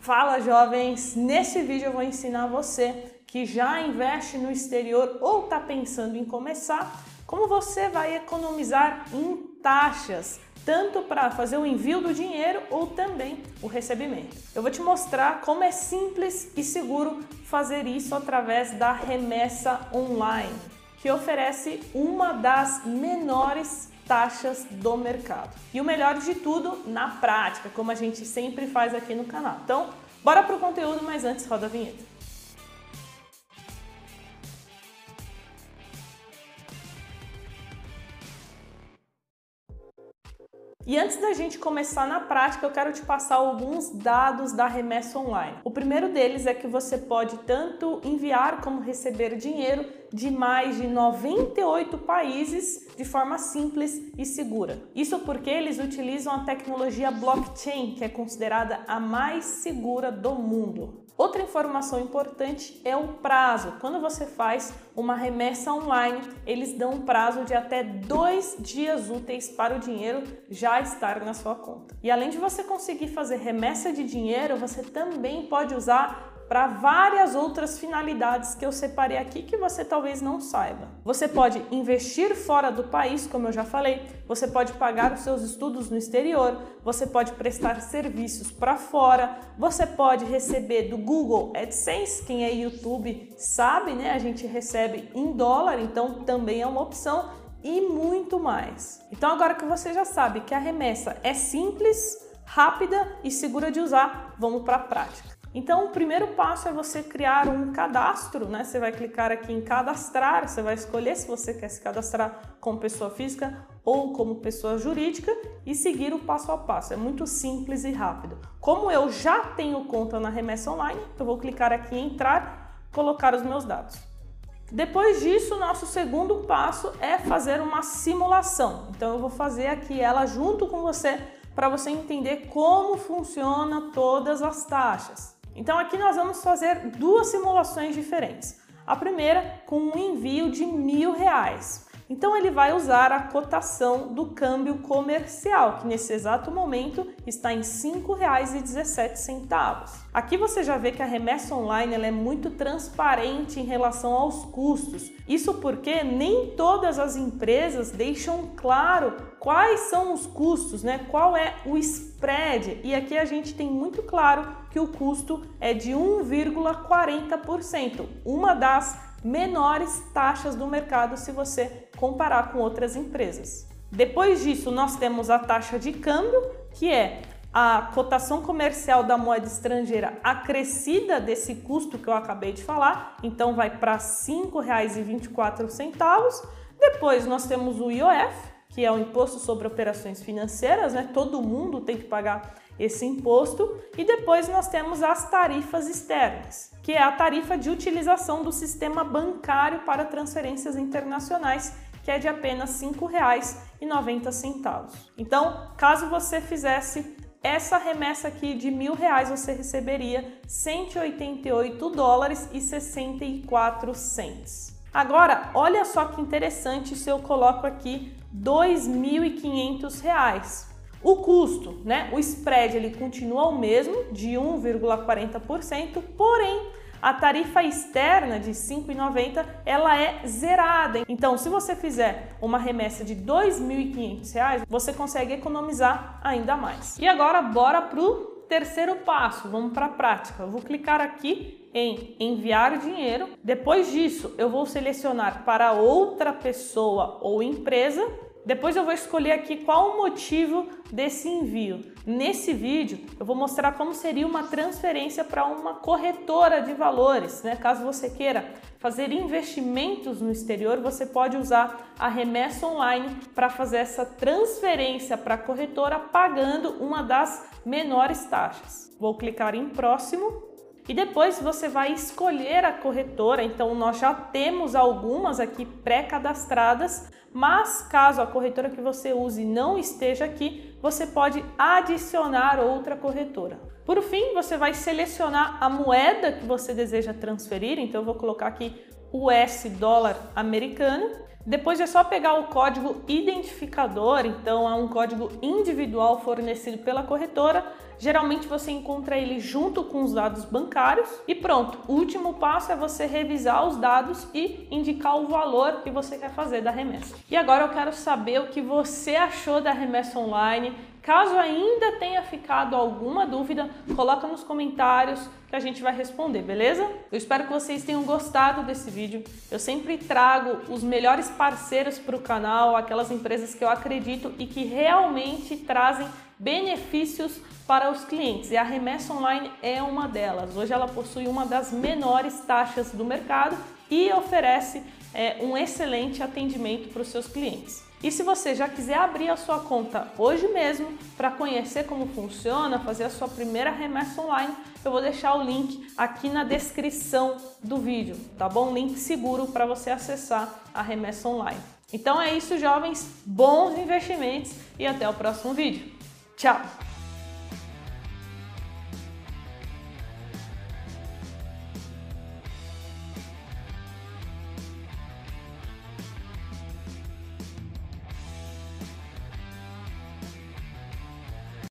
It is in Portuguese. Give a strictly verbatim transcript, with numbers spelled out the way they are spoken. Fala jovens, nesse vídeo eu vou ensinar você que já investe no exterior ou está pensando em começar, como você vai economizar em taxas, tanto para fazer o envio do dinheiro ou também o recebimento. Eu vou te mostrar como é simples e seguro fazer isso através da Remessa Online, que oferece uma das menores taxas do mercado. E o melhor de tudo, na prática, como a gente sempre faz aqui no canal. Então, bora pro conteúdo, mas antes roda a vinheta. E antes da gente começar na prática, eu quero te passar alguns dados da Remessa Online. O primeiro deles é que você pode tanto enviar como receber dinheiro de mais de noventa e oito países de forma simples e segura. Isso porque eles utilizam a tecnologia blockchain, que é considerada a mais segura do mundo. Outra informação importante é o prazo. Quando você faz uma remessa online, eles dão um prazo de até dois dias úteis para o dinheiro já estar na sua conta. E além de você conseguir fazer remessa de dinheiro, você também pode usar para várias outras finalidades que eu separei aqui que você talvez não saiba. Você pode investir fora do país, como eu já falei, você pode pagar os seus estudos no exterior, você pode prestar serviços para fora, você pode receber do Google AdSense, quem é YouTube sabe, né? A gente recebe em dólar, então também é uma opção, e muito mais. Então agora que você já sabe que a remessa é simples, rápida e segura de usar, vamos para a prática. Então, o primeiro passo é você criar um cadastro, né? Você vai clicar aqui em cadastrar, você vai escolher se você quer se cadastrar como pessoa física ou como pessoa jurídica e seguir o passo a passo. É muito simples e rápido. Como eu já tenho conta na Remessa Online, eu vou clicar aqui em entrar, colocar os meus dados. Depois disso, nosso segundo passo é fazer uma simulação. Então, eu vou fazer aqui ela junto com você para você entender como funciona todas as taxas. Então aqui nós vamos fazer duas simulações diferentes. A primeira com um envio de mil reais. Então ele vai usar a cotação do câmbio comercial, que nesse exato momento está em cinco reais e dezessete centavos. Aqui você já vê que a remessa online ela é muito transparente em relação aos custos. Isso porque nem todas as empresas deixam claro quais são os custos, né? Qual é o spread. E aqui a gente tem muito claro que o custo é de um vírgula quarenta por cento, uma das menores taxas do mercado se você comparar com outras empresas. Depois disso, nós temos a taxa de câmbio, que é a cotação comercial da moeda estrangeira acrescida desse custo que eu acabei de falar, então vai para cinco reais e vinte e quatro centavos. Depois nós temos o I O F, que é o Imposto sobre Operações Financeiras, né? Todo mundo tem que pagar esse imposto. E depois nós temos as tarifas externas, que é a tarifa de utilização do sistema bancário para transferências internacionais, que é de apenas cinco reais e noventa centavos. Então, caso você fizesse essa remessa aqui de mil reais, você receberia cento e oitenta e oito dólares e sessenta e quatro centavos. Agora, olha só que interessante se eu coloco aqui dois mil e quinhentos reais. O custo, né? O spread ele continua o mesmo, de um vírgula quarenta por cento, porém a tarifa externa de cinco reais e noventa centavos ela é zerada. Então, se você fizer uma remessa de dois mil e quinhentos reais, você consegue economizar ainda mais. E agora bora pro terceiro passo, vamos para a prática. Eu vou clicar aqui em enviar dinheiro. Depois disso, eu vou selecionar para outra pessoa ou empresa. Depois eu vou escolher aqui qual o motivo desse envio. Nesse vídeo, eu vou mostrar como seria uma transferência para uma corretora de valores, né? Caso você queira fazer investimentos no exterior, você pode usar a remessa online para fazer essa transferência para a corretora pagando uma das menores taxas. Vou clicar em próximo. E depois você vai escolher a corretora, então nós já temos algumas aqui pré-cadastradas, mas caso a corretora que você use não esteja aqui, você pode adicionar outra corretora. Por fim, você vai selecionar a moeda que você deseja transferir, então eu vou colocar aqui U S dólar americano. Depois é só pegar o código identificador, então é um código individual fornecido pela corretora, Geralmente você encontra ele junto com os dados bancários e pronto. O último passo é você revisar os dados e indicar o valor que você quer fazer da remessa. E agora eu quero saber o que você achou da Remessa Online. Caso ainda tenha ficado alguma dúvida, coloca nos comentários que a gente vai responder, beleza? Eu espero que vocês tenham gostado desse vídeo. Eu sempre trago os melhores parceiros para o canal, aquelas empresas que eu acredito e que realmente trazem benefícios para os clientes, e a Remessa Online é uma delas. Hoje ela possui uma das menores taxas do mercado e oferece é, um excelente atendimento para os seus clientes. E se você já quiser abrir a sua conta hoje mesmo para conhecer como funciona, fazer a sua primeira remessa online, eu vou deixar o link aqui na descrição do vídeo, tá bom? Link seguro para você acessar a Remessa Online. Então é isso, jovens, bons investimentos e até o próximo vídeo. Tchau!